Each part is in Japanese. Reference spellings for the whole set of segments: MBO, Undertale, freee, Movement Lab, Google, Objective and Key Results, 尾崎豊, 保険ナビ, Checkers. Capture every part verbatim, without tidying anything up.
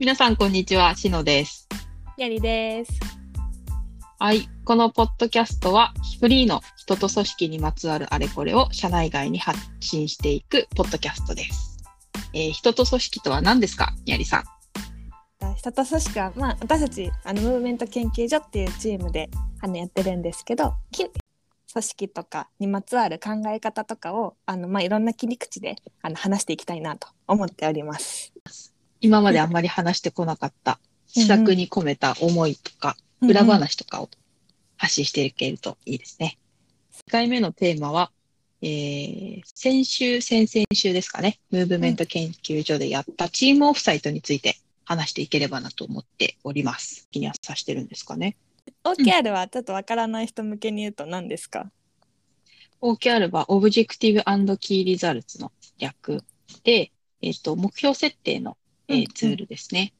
皆さんこんにちは、しのです。やりです。はい、このポッドキャストはフリーの人と組織にまつわるあれこれを社内外に発信していくポッドキャストです。えー、人と組織とは何ですか、やりさん。人と組織は、まあ、私たちあのムーブメント研究所っていうチームであのやってるんですけど、組織とかにまつわる考え方とかをあの、まあ、いろんな切り口であの話していきたいなと思っております。今まであんまり話してこなかった施策に込めた思いとか、うんうん、裏話とかを発信していけるといいですね。いっかいめのテーマは、えー、先週、先々週ですかね、ムーブメント研究所でやったチームオフサイトについて話していければなと思っております。気にはさしてるんですかね。オーケーアール はちょっとわからない人向けに言うと何ですか？うん、オーケーアール は Objective and Key Results の略で、えーと、目標設定のえー、ツールですね。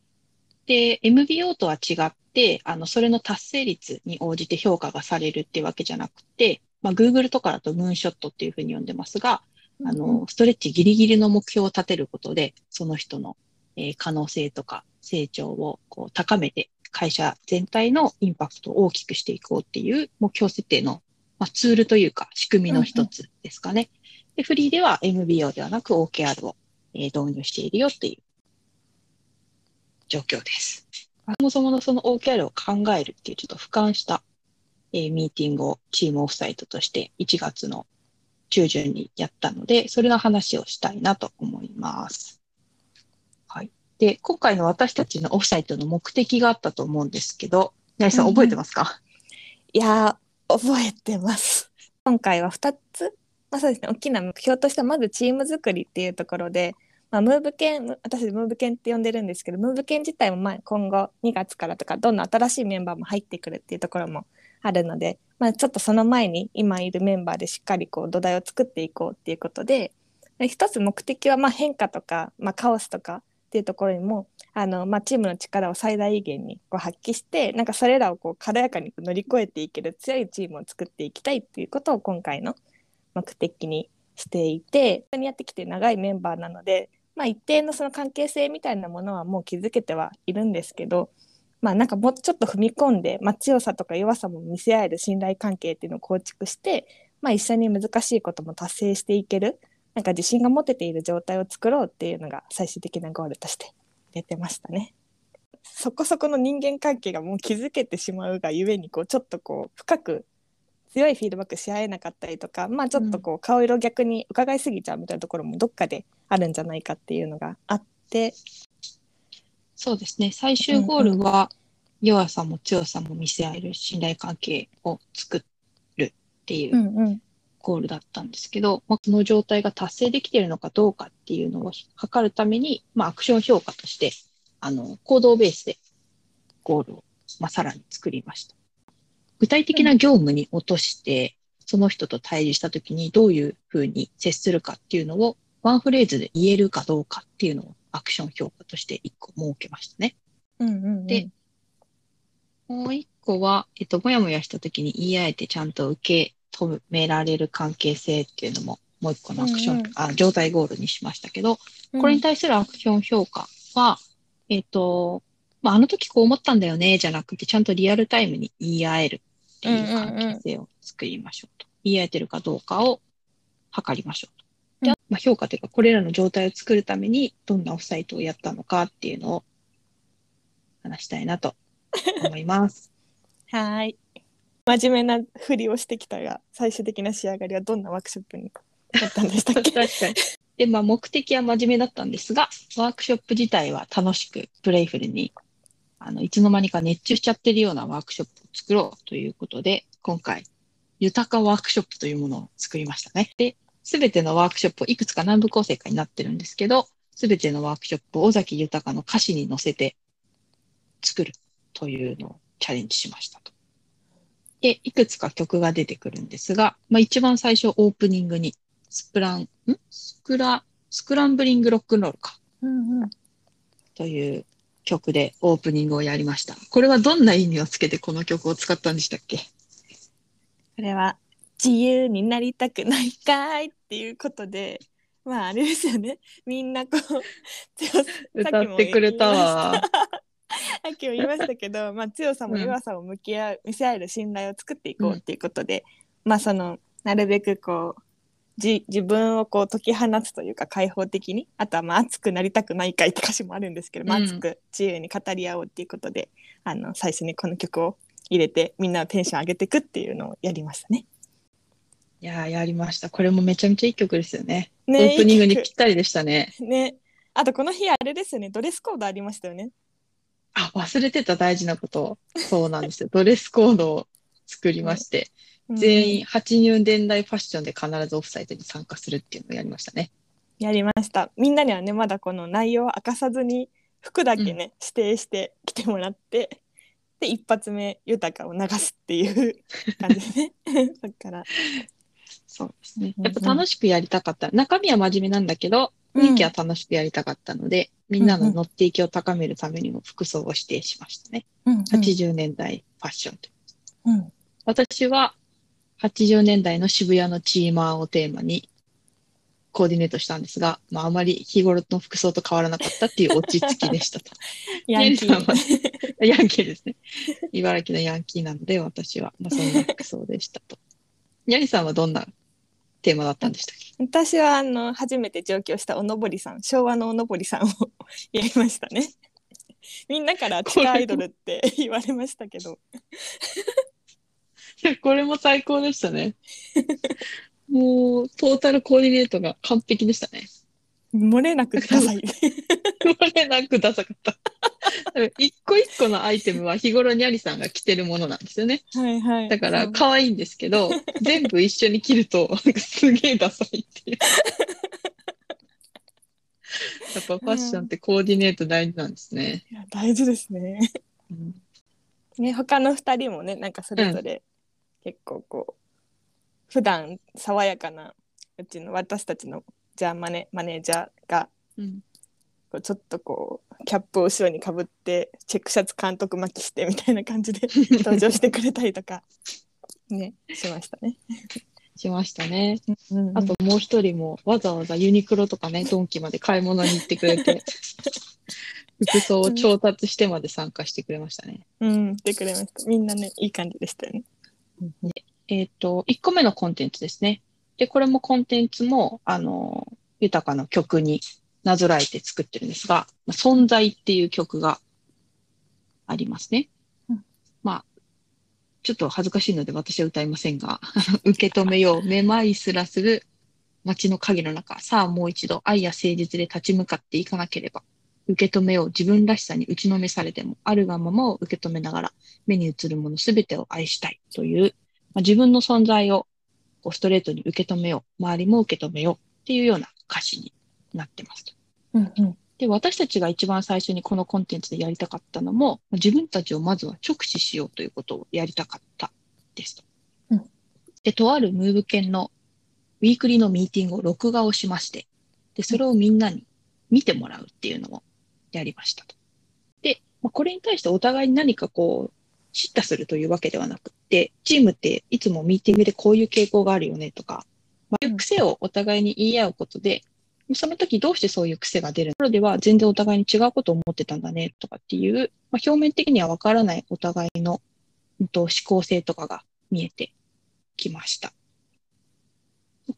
うんうん、で、エムビーオー とは違って、あの、それの達成率に応じて評価がされるっていうわけじゃなくて、まあ、Google とかだとムーンショットっていうふうに呼んでますが、あの、ストレッチギリギリの目標を立てることで、その人の、えー、可能性とか成長をこう高めて、会社全体のインパクトを大きくしていこうっていう目標設定の、まあ、ツールというか、仕組みの一つですかね。うんうん、で、フリーでは エムビーオー ではなく オーケーアール を、えー、導入しているよっていう状況です。そもそものその オーケーアール を考えるっていうちょっと俯瞰した、えー、ミーティングをチームオフサイトとしていちがつの中旬にやったので、それの話をしたいなと思います。はい。で、今回の私たちのオフサイトの目的があったと思うんですけど、なりさん覚えてますか？うん、いやー、覚えてます。今回はふたつ、まあそうですね、大きな目標としてはまずチーム作りっていうところで、まあ、ムーブ研、私ムーブ研って呼んでるんですけど、ムーブ研自体もまあ今後にがつからとかどんどん新しいメンバーも入ってくるっていうところもあるので、まあ、ちょっとその前に今いるメンバーでしっかりこう土台を作っていこうっていうことで、一つ目的はまあ変化とか、まあ、カオスとかっていうところにもあの、まあ、チームの力を最大限にこう発揮して、なんかそれらをこう軽やかに乗り越えていける強いチームを作っていきたいっていうことを今回の目的にしていて、本当にやってきて長いメンバーなので、まあ、一定 の, その関係性みたいなものはもう築けてはいるんですけど、まあ、なんかもうちょっと踏み込んで、まあ、強さとか弱さも見せ合える信頼関係っていうのを構築して、まあ、一緒に難しいことも達成していける、なんか自信が持てている状態を作ろうっていうのが最終的なゴールとして出てましたね。そこそこの人間関係がもう築けてしまうがゆえに、こうちょっとこう深く強いフィードバックし合えなかったりとか、まあ、ちょっとこう顔色逆に伺いすぎちゃうみたいなところもどっかであるんじゃないかっていうのがあって、うん、そうですね。最終ゴールは弱さも強さも見せ合える信頼関係を作るっていうゴールだったんですけど、うんうん、まあ、その状態が達成できているのかどうかっていうのを測るために、まあ、アクション評価としてあの行動ベースでゴールを、まあ、さらに作りました。具体的な業務に落として、その人と対峙したときにどういうふうに接するかっていうのをワンフレーズで言えるかどうかっていうのをアクション評価としていっこ設けましたね。うんうんうん、で、もういっこは、えっと、もやもやしたときに言い合えてちゃんと受け止められる関係性っていうのももういっこのアクション、うんうん、あ、状態ゴールにしましたけど、これに対するアクション評価は、えっと、まあ、あの時こう思ったんだよねじゃなくて、ちゃんとリアルタイムに言い合えるっていう関係性を作りましょうと、うんうんうん、言い合えてるかどうかを測りましょうと。で、まあ、評価というかこれらの状態を作るためにどんなオフサイトをやったのかっていうのを話したいなと思いますはい、真面目なふりをしてきたが、最終的な仕上がりはどんなワークショップになったんでしたっけ確かに。で、まあ、目的は真面目だったんですが、ワークショップ自体は楽しくプレイフルに、あのいつの間にか熱中しちゃってるようなワークショップを作ろうということで、今回豊かワークショップというものを作りましたね。で、すべてのワークショップをいくつか南部構成化になってるんですけど、すべてのワークショップを尾崎豊の歌詞に乗せて作るというのをチャレンジしましたと。で、いくつか曲が出てくるんですが、まあ、一番最初オープニングにスプラン、んスクラ、スクランブリングロックンロールか、うんうん、という曲でオープニングをやりました。これはどんな意味をつけてこの曲を使ったんでしたっけ？これは自由になりたくないかいっていうことで、まああれですよね、みんなこう歌ってくれたわ。さっきも言いましたけど、まあ、強さも弱さを向き合う、うん、見せ合える信頼を作っていこうっていうことで、うん、まあそのなるべくこうじ自分をこう解き放つというか開放的に、あとはまあ熱くなりたくないかいって歌詞もあるんですけど、うん、まあ、熱く自由に語り合おうっていうことで、あの最初にこの曲を入れてみんなのテンション上げていくっていうのをやりましたね。いややりました。これもめちゃめちゃいい曲ですよね。ね、オープニングにぴったりでしたね。ね、あとこの日あれですよね、ドレスコードありましたよね。あ、忘れてた大事なこと。そうなんですよ。ドレスコードを作りまして、うん、全員はちにん伝来ファッションで必ずオフサイトに参加するっていうのをやりましたね。やりました。みんなにはね、まだこの内容を明かさずに服だけね、うん、指定して来てもらって、で一発目豊かを流すっていう感じでね。そっから。そうですね。やっぱ楽しくやりたかった。うん、中身は真面目なんだけど、雰囲気は楽しくやりたかったので、うん、みんなの乗っていきを高めるためにも服装を指定しましたね。うんうん、はちじゅうねんだいファッションと、うん、私ははちじゅうねんだいの渋谷のチーマーをテーマにコーディネートしたんですが、まあ、あまり日頃の服装と変わらなかったっていう落ち着きでしたと。ヤンキー。ヤンキーですね。茨城のヤンキーなので、私は、まあ、そんな服装でしたと。ヤリさんはどんなテーマだったんでしたっけ？私はあの初めて上京したおのぼりさん、昭和のおのぼりさんをやりましたね。みんなから地下アイドルって言われましたけど、いやこれも最高でしたね。もうトータルコーディネートが完璧でしたね。漏れなくダサい。漏れなくダサかった。一個一個のアイテムは日頃にありさんが着てるものなんですよね。はいはい、だから可愛いんですけど、全部一緒に着るとすげえダサいっていう。やっぱファッションってコーディネート大事なんですね。いや大事ですね。うん、ね、他のふたりもね、なんかそれぞれ結構こう、うん、普段爽やかなうちの私たちのじゃあマネ、マネージャーが、うん、ちょっとこうキャップを後ろにかぶってチェックシャツ監督巻きしてみたいな感じで登場してくれたりとかね、しましたね。しましたね。うんうん、あともう一人もわざわざユニクロとかね、ドンキまで買い物に行ってくれて服装を調達してまで参加してくれましたね。うん、うん、してくれました。みんなね、いい感じでしたよね。でえっといっこめのコンテンツですね。でこれもコンテンツもあの豊かな曲になぞらえて作ってるんですが、存在っていう曲がありますね。うん、まあ、ちょっと恥ずかしいので私は歌いませんが、受け止めよう、めまいすらする街の影の中、さあもう一度愛や誠実で立ち向かっていかなければ、受け止めよう、自分らしさに打ちのめされても、あるがままを受け止めながら、目に映るものすべてを愛したいという、まあ、自分の存在をこうストレートに受け止めよう、周りも受け止めようっていうような歌詞になってますと。うんうん、で私たちが一番最初にこのコンテンツでやりたかったのも、自分たちをまずは直視しようということをやりたかったですと。うん、でとあるムーブ犬のウィークリーのミーティングを録画をしまして、でそれをみんなに見てもらうっていうのをやりましたと。でこれに対してお互いに何かこう叱咤するというわけではなくて、チームっていつもミーティングでこういう傾向があるよねとか、まあ、癖をお互いに言い合うことで、その時どうしてそういう癖が出るの？ところでは全然お互いに違うことを思ってたんだねとかっていう、まあ、表面的にはわからないお互いの、うん、と思考性とかが見えてきました。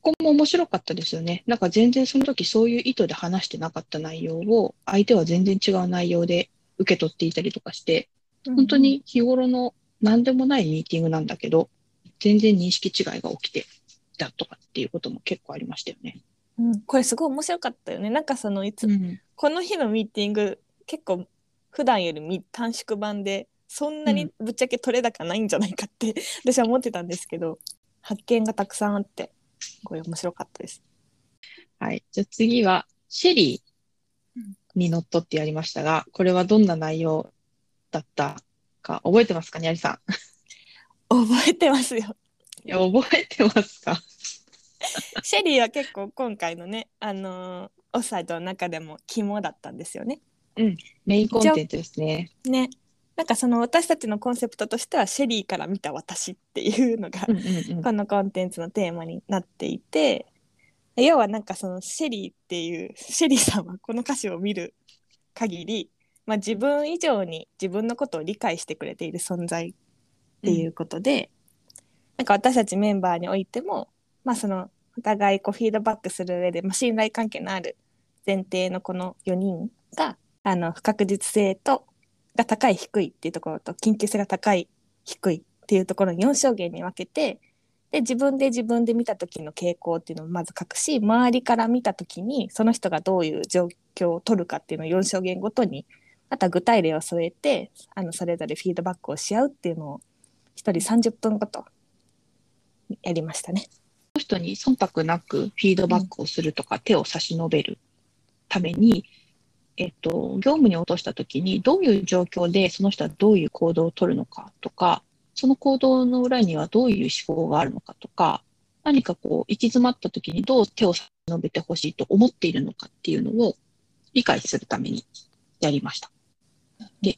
ここも面白かったですよね。なんか全然その時そういう意図で話してなかった内容を相手は全然違う内容で受け取っていたりとかして、本当に日頃の何でもないミーティングなんだけど、全然認識違いが起きていたとかっていうことも結構ありましたよね。うん、これすごい面白かったよね。なんかそのいつ、うん、この日のミーティング結構普段より短縮版でそんなにぶっちゃけ取れ高ないんじゃないかって、うん、私は思ってたんですけど、発見がたくさんあってこれ面白かったです。はい、じゃあ次はシェリーにのっとってやりましたが、これはどんな内容だったか覚えてますか？にゃりさん覚えてますよ。いや覚えてますか？シェリーは結構今回のね、あのー、オフサイトの中でも肝だったんですよね。うん、メインコンテンツですね。ね、なんかその私たちのコンセプトとしてはシェリーから見た私っていうのが、うんうんうん、このコンテンツのテーマになっていて、要はなんかそのシェリーっていうシェリーさんはこの歌詞を見る限り、まあ、自分以上に自分のことを理解してくれている存在っていうことで、うん、なんか私たちメンバーにおいても、まあ、そのお互いこうフィードバックする上で、まあ、信頼関係のある前提のこのよにんがあの不確実性とが高い低いっていうところと緊急性が高い低いっていうところによん象限に分けて、で自分で自分で見た時の傾向っていうのをまず書くし、周りから見た時にその人がどういう状況を取るかっていうのをよん象限ごとにまた具体例を添えてあのそれぞれフィードバックをし合うっていうのをひとりさんじゅっぷんごとやりましたね。その人に忖度なくフィードバックをするとか、うん、手を差し伸べるために、えっと、業務に落とした時にどういう状況でその人はどういう行動を取るのかとか、その行動の裏にはどういう思考があるのかとか、何かこう行き詰まった時にどう手を差し伸べてほしいと思っているのかっていうのを理解するためにやりました。で、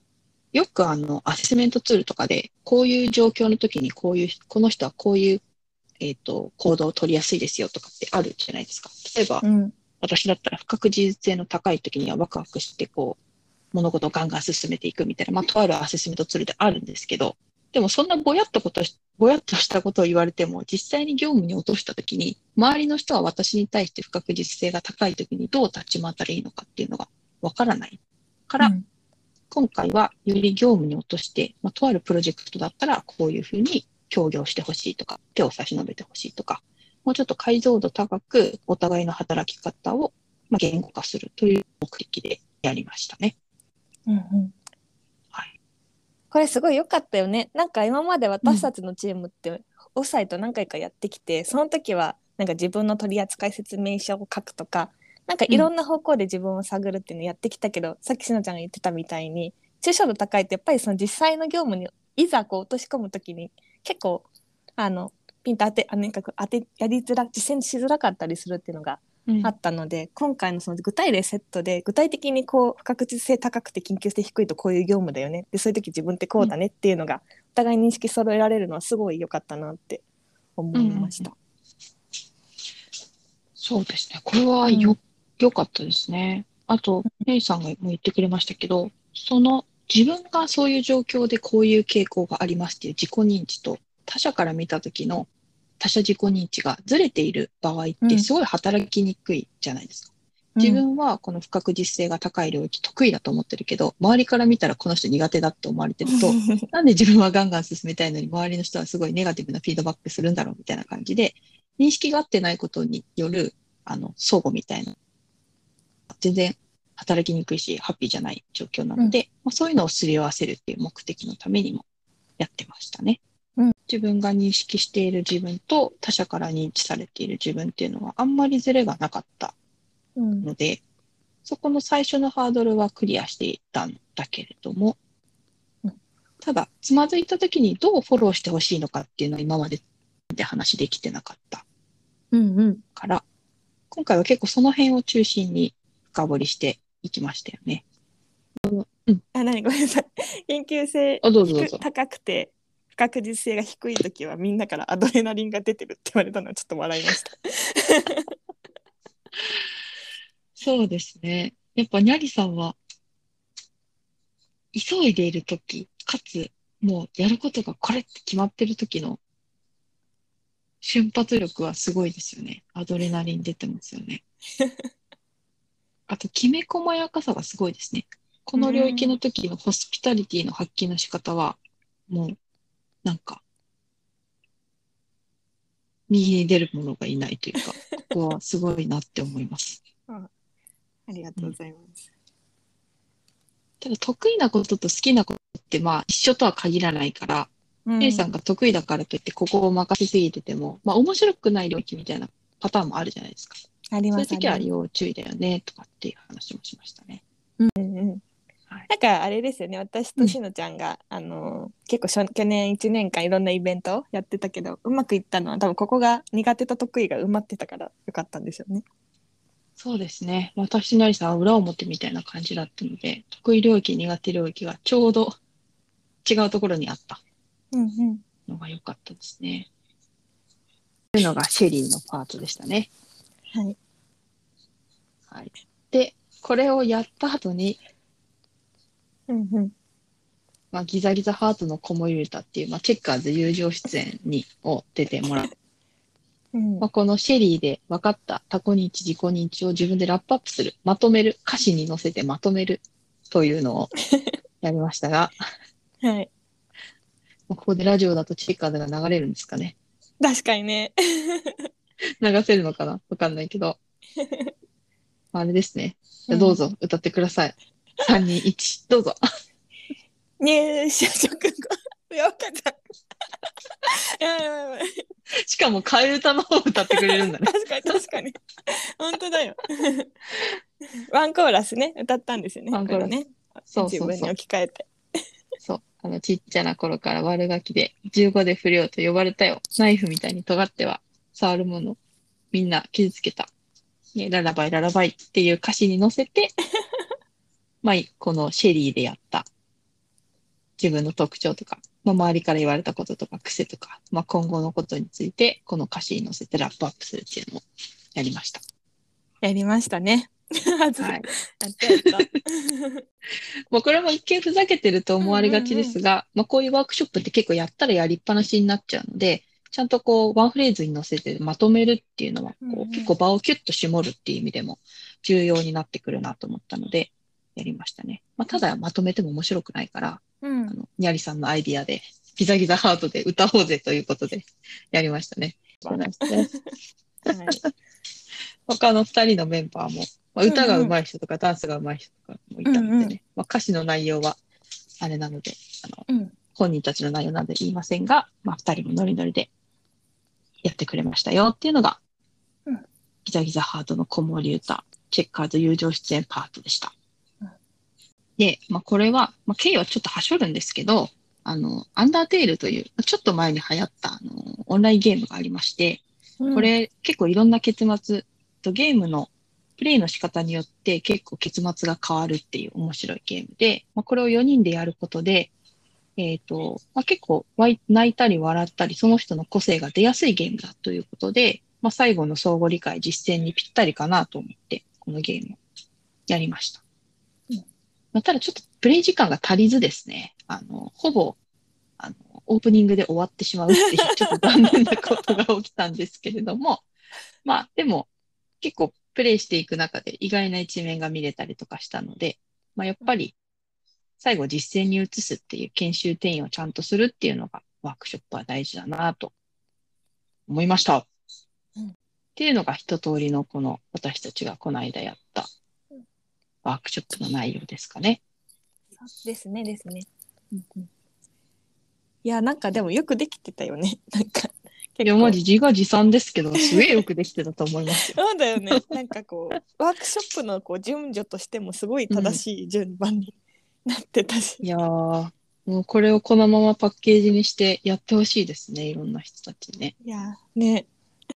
よくあのアセスメントツールとかでこういう状況の時にこういうこの人はこういう、えーと、行動を取りやすいですよとかってあるじゃないですか。例えば、うん、私だったら不確実性の高い時にはワクワクしてこう物事をガンガン進めていくみたいな、まあ、とあるアセスメントツールであるんですけど、でもそんなぼやっとことし、ぼやっとしたことを言われても、実際に業務に落としたときに、周りの人は私に対して不確実性が高いときにどう立ち回ったらいいのかっていうのがわからないから、うん、今回はより業務に落として、まあ、とあるプロジェクトだったらこういうふうに協業してほしいとか、手を差し伸べてほしいとか、もうちょっと解像度高くお互いの働き方を言語化するという目的でやりましたね。うんうん、これすごい良かったよね。なんか今まで私たちのチームってオフサイト何回かやってきて、うん、その時はなんか自分の取扱説明書を書くとか、なんかいろんな方向で自分を探るっていうのやってきたけど、うん、さっきしのちゃんが言ってたみたいに抽象度高いってやっぱりその実際の業務にいざこう落とし込む時に結構あのピンと当て、あのなんか当てやりづら実践しづらかったりするっていうのがあったので、うん、今回のその具体例セットで具体的にこう不確実性高くて緊急性低いとこういう業務だよね、でそういう時自分ってこうだねっていうのがお互い認識揃えられるのはすごい良かったなって思いました、うん、そうですね、これはよ、良かったですね。あとメイさんが言ってくれましたけど、その自分がそういう状況でこういう傾向がありますっていう自己認知と他者から見た時の他者自己認知がずれている場合ってすごい働きにくいじゃないですか、うん、自分はこの不確実性が高い領域得意だと思ってるけど、周りから見たらこの人苦手だって思われてるとなんで自分はガンガン進めたいのに周りの人はすごいネガティブなフィードバックするんだろうみたいな感じで、認識が合ってないことによるあの相互みたいな、全然働きにくいしハッピーじゃない状況なので、うん、まあ、そういうのをすり合わせるっていう目的のためにもやってましたね。自分が認識している自分と他者から認知されている自分っていうのはあんまりズレがなかったので、うん、そこの最初のハードルはクリアしていたんだけれども、うん、ただつまずいた時にどうフォローしてほしいのかっていうのは今までで話できてなかった、うんうん、から今回は結構その辺を中心に深掘りしていきましたよね、うんうん、あ、何、ごめんなさい、緊急性高くて不確実性が低いときはみんなからアドレナリンが出てるって言われたのはちょっと笑いましたそうですね、やっぱにゃりさんは急いでいるときかつもうやることがこれって決まってるときの瞬発力はすごいですよね。アドレナリン出てますよねあときめ細やかさがすごいですね。この領域の時のホスピタリティの発揮の仕方はもうなんか右に出るものがいないというかここはすごいなって思いますあ, ありがとうございます、うん、ただ得意なことと好きなことってまあ一緒とは限らないから、うん、A さんが得意だからといってここを任せすぎてても、まあ、面白くない領域みたいなパターンもあるじゃないですか。ありますね。そういう時は要注意だよねとかっていう話もしましたね。うんうんなんかあれですよね、私としのちゃんが、うん、あの結構去年いちねんかんいろんなイベントやってたけどうまくいったのは多分ここが苦手と得意が埋まってたからよかったんですよね。そうですね、私なりさんは裏表みたいな感じだったので得意領域苦手領域がちょうど違うところにあったのが良かったですね、うんうん、というのがシェリーのパートでしたね。はいはい、でこれをやった後に、うんうんまあ、ギザギザハートの子守唄っていう、まあ、チェッカーズ友情出演にを出てもらう、うんまあ、このシェリーで分かったタコ認知自己認知を自分でラップアップする、まとめる、歌詞に乗せてまとめるというのをやりましたがはいここでラジオだとチェッカーズが流れるんですかね。確かにね流せるのかな分かんないけどあれですね。じゃどうぞ、うん、歌ってください。さんにいちどうぞ。ねえ社長くんがやばかったやばいやばい。しかも替え歌の方歌ってくれるんだね確かに確かに本当だよワンコーラスね歌ったんですよね。ワンコーラス、ね、そうそうそう自分に置き換えてそうあのちっちゃな頃から悪ガキでじゅうごで不良と呼ばれたよ。ナイフみたいに尖っては触るものみんな傷つけた、ね、ララバイララバイっていう歌詞に乗せてまあこのシェリーでやった自分の特徴とか、まあ、周りから言われたこととか癖とか、まあ、今後のことについてこの歌詞に乗せてラップアップするっていうのをやりましたやりましたねはいもうこれも一見ふざけてると思われがちですが、うんうんうんまあ、こういうワークショップって結構やったらやりっぱなしになっちゃうのでちゃんとこうワンフレーズに乗せてまとめるっていうのはこう、うんうん、結構場をキュッと絞るっていう意味でも重要になってくるなと思ったのでやりましたね、まあ、ただまとめても面白くないから、うん、あのにゃりさんのアイディアでギザギザハートで歌おうぜということでやりましたね他のふたりのメンバーも、まあ、歌が上手い人とかダンスが上手い人とかもいたのでね、うんうんまあ、歌詞の内容はあれなのであの、うん、本人たちの内容なので言いませんが、まあ、ふたりもノリノリでやってくれましたよっていうのが、うん、ギザギザハートの子守唄チェッカーズ友情出演パートでした。で、まあ、これは、まあ、経緯はちょっとはしょるんですけど、あの、アンダーテールという、ちょっと前に流行ったあのオンラインゲームがありまして、これ、うん、結構いろんな結末とゲームのプレイの仕方によって結構結末が変わるっていう面白いゲームで、まあ、これをよにんでやることで、えっと、まあ、結構泣いたり笑ったり、その人の個性が出やすいゲームだということで、まあ、最後の相互理解実践にぴったりかなと思って、このゲームをやりました。ただちょっとプレイ時間が足りずですね、あの、ほぼ、あの、オープニングで終わってしまうっていう、ちょっと残念なことが起きたんですけれども、まあ、でも、結構プレイしていく中で意外な一面が見れたりとかしたので、まあ、やっぱり、最後実践に移すっていう研修転移をちゃんとするっていうのが、ワークショップは大事だなと思いました、うん。っていうのが一通りのこの、私たちがこの間やった、ワークショップの内容ですかね。ですねですね、うんうん、いやなんかでもよくできてたよね。なんかいやマジ自画自賛ですけどすげえよくできてたと思いますよそうだよね。なんかこうワークショップのこう順序としてもすごい正しい順番になってたし、うん、いやもうこれをこのままパッケージにしてやってほしいですね、いろんな人たちね。いやね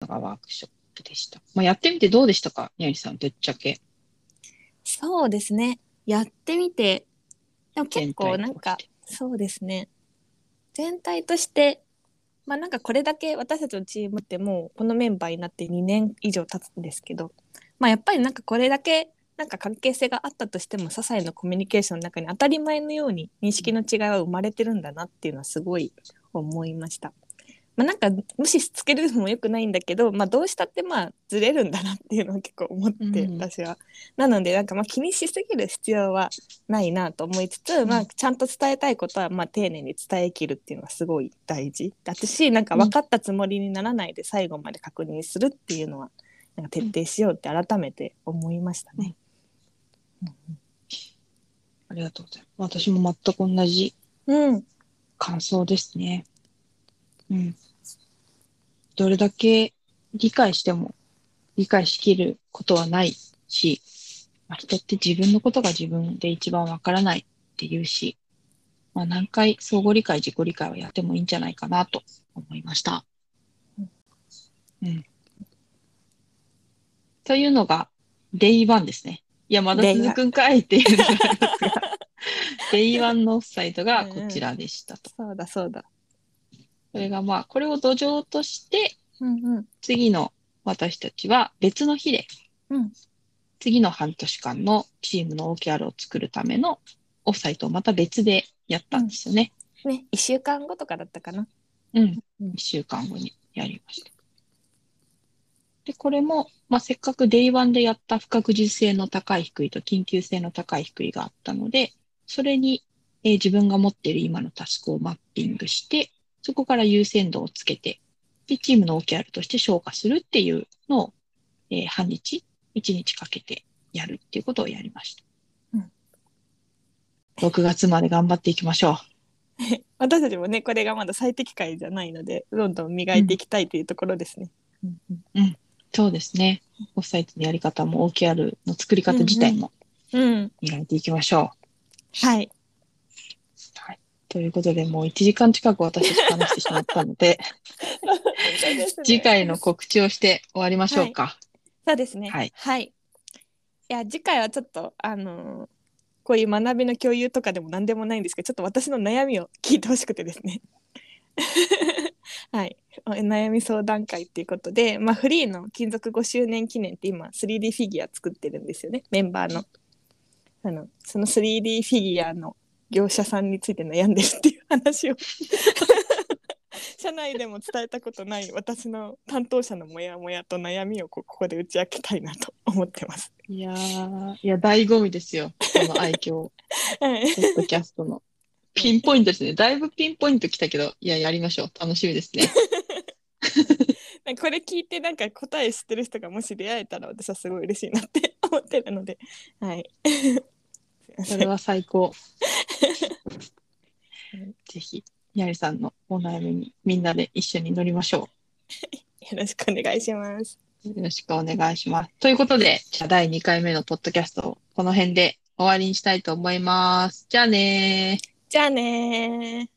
ワークショップでした、まあ、やってみてどうでしたか、にゃりさんぶっちゃけ。そうですね、やってみてでも結構なんかそうですね、全体としてまあなんかこれだけ私たちのチームってもうこのメンバーになってにねん以上経つんですけど、まあ、やっぱりなんかこれだけなんか関係性があったとしても些細なコミュニケーションの中に当たり前のように認識の違いは生まれてるんだなっていうのはすごい思いました。まあ、なんか無視つけるのも良くないんだけど、まあ、どうしたってまあずれるんだなっていうのは結構思って私は、うん、なのでなんかまあ気にしすぎる必要はないなと思いつつ、うんまあ、ちゃんと伝えたいことはまあ丁寧に伝えきるっていうのはすごい大事だし、なんか分かったつもりにならないで最後まで確認するっていうのはなんか徹底しようって改めて思いましたね、うんうん、ありがとうございます。私も全く同じ感想ですね、うんうんどれだけ理解しても理解しきることはないし、まあ、人って自分のことが自分で一番わからないっていうし、まあ、何回相互理解自己理解はやってもいいんじゃないかなと思いました、うん、というのがデイワンですね。いやまだ続くんかいっていうのがデイワンのオフサイトがこちらでしたと、うん、そうだそうだ。これがまあこれを土壌として次の私たちは別の日で、うん、次の半年間のチームの オーケーアール を作るためのオフサイトをまた別でやったんですよね。うん、ね、いっしゅうかんごとかだったかな。うん、いっしゅうかんごにやりました。で、これも、まあ、せっかく デイワン でやった不確実性の高い低いと緊急性の高い低いがあったので、それに、えー、自分が持っている今のタスクをマッピングして、そこから優先度をつけて、で、チームの オーケーアール として消化するっていうのを、えー、半日、いちにちかけてやるっていうことをやりました。うん、ろくがつまで頑張っていきましょう。私たちもね、これがまだ最適解じゃないので、どんどん磨いていきたいというところですね。うん。うんうん、そうですね。オフサイトのやり方も オーケーアール の作り方自体も磨いていきましょう。うんうん、はい、はい。ということで、もういちじかん近く私たち話してしまったので、次回の告知をして終わりましょうか。はい、そうですね。はい。はい、いや、次回はちょっと、あのー、こういう学びの共有とかでも何でもないんですけど、ちょっと私の悩みを聞いてほしくてですね。はい、悩み相談会っていうことで、まあ、フリーの勤続ごしゅうねん記念って今 スリーディー フィギュア作ってるんですよね、メンバー の, あのその スリーディー フィギュアの業者さんについて悩んでるっていう話を社内でも伝えたことない私の担当者のモヤモヤと悩みをここで打ち明けたいなと思ってます。いやー、いや醍醐味ですよ、この愛嬌、はい、ポッドキャストのピンポイントですね。だいぶピンポイントきたけど、いや、やりましょう。楽しみですね。なんかこれ聞いて、なんか答え知ってる人がもし出会えたら、私はすごい嬉しいなって思ってるので、はい。それは最高。ぜひ、ヤリさんのお悩みにみんなで一緒に乗りましょう。よろしくお願いします。よろしくお願いします。ということで、じゃあだいにかいめのポッドキャストをこの辺で終わりにしたいと思います。じゃあねー。じゃあねー。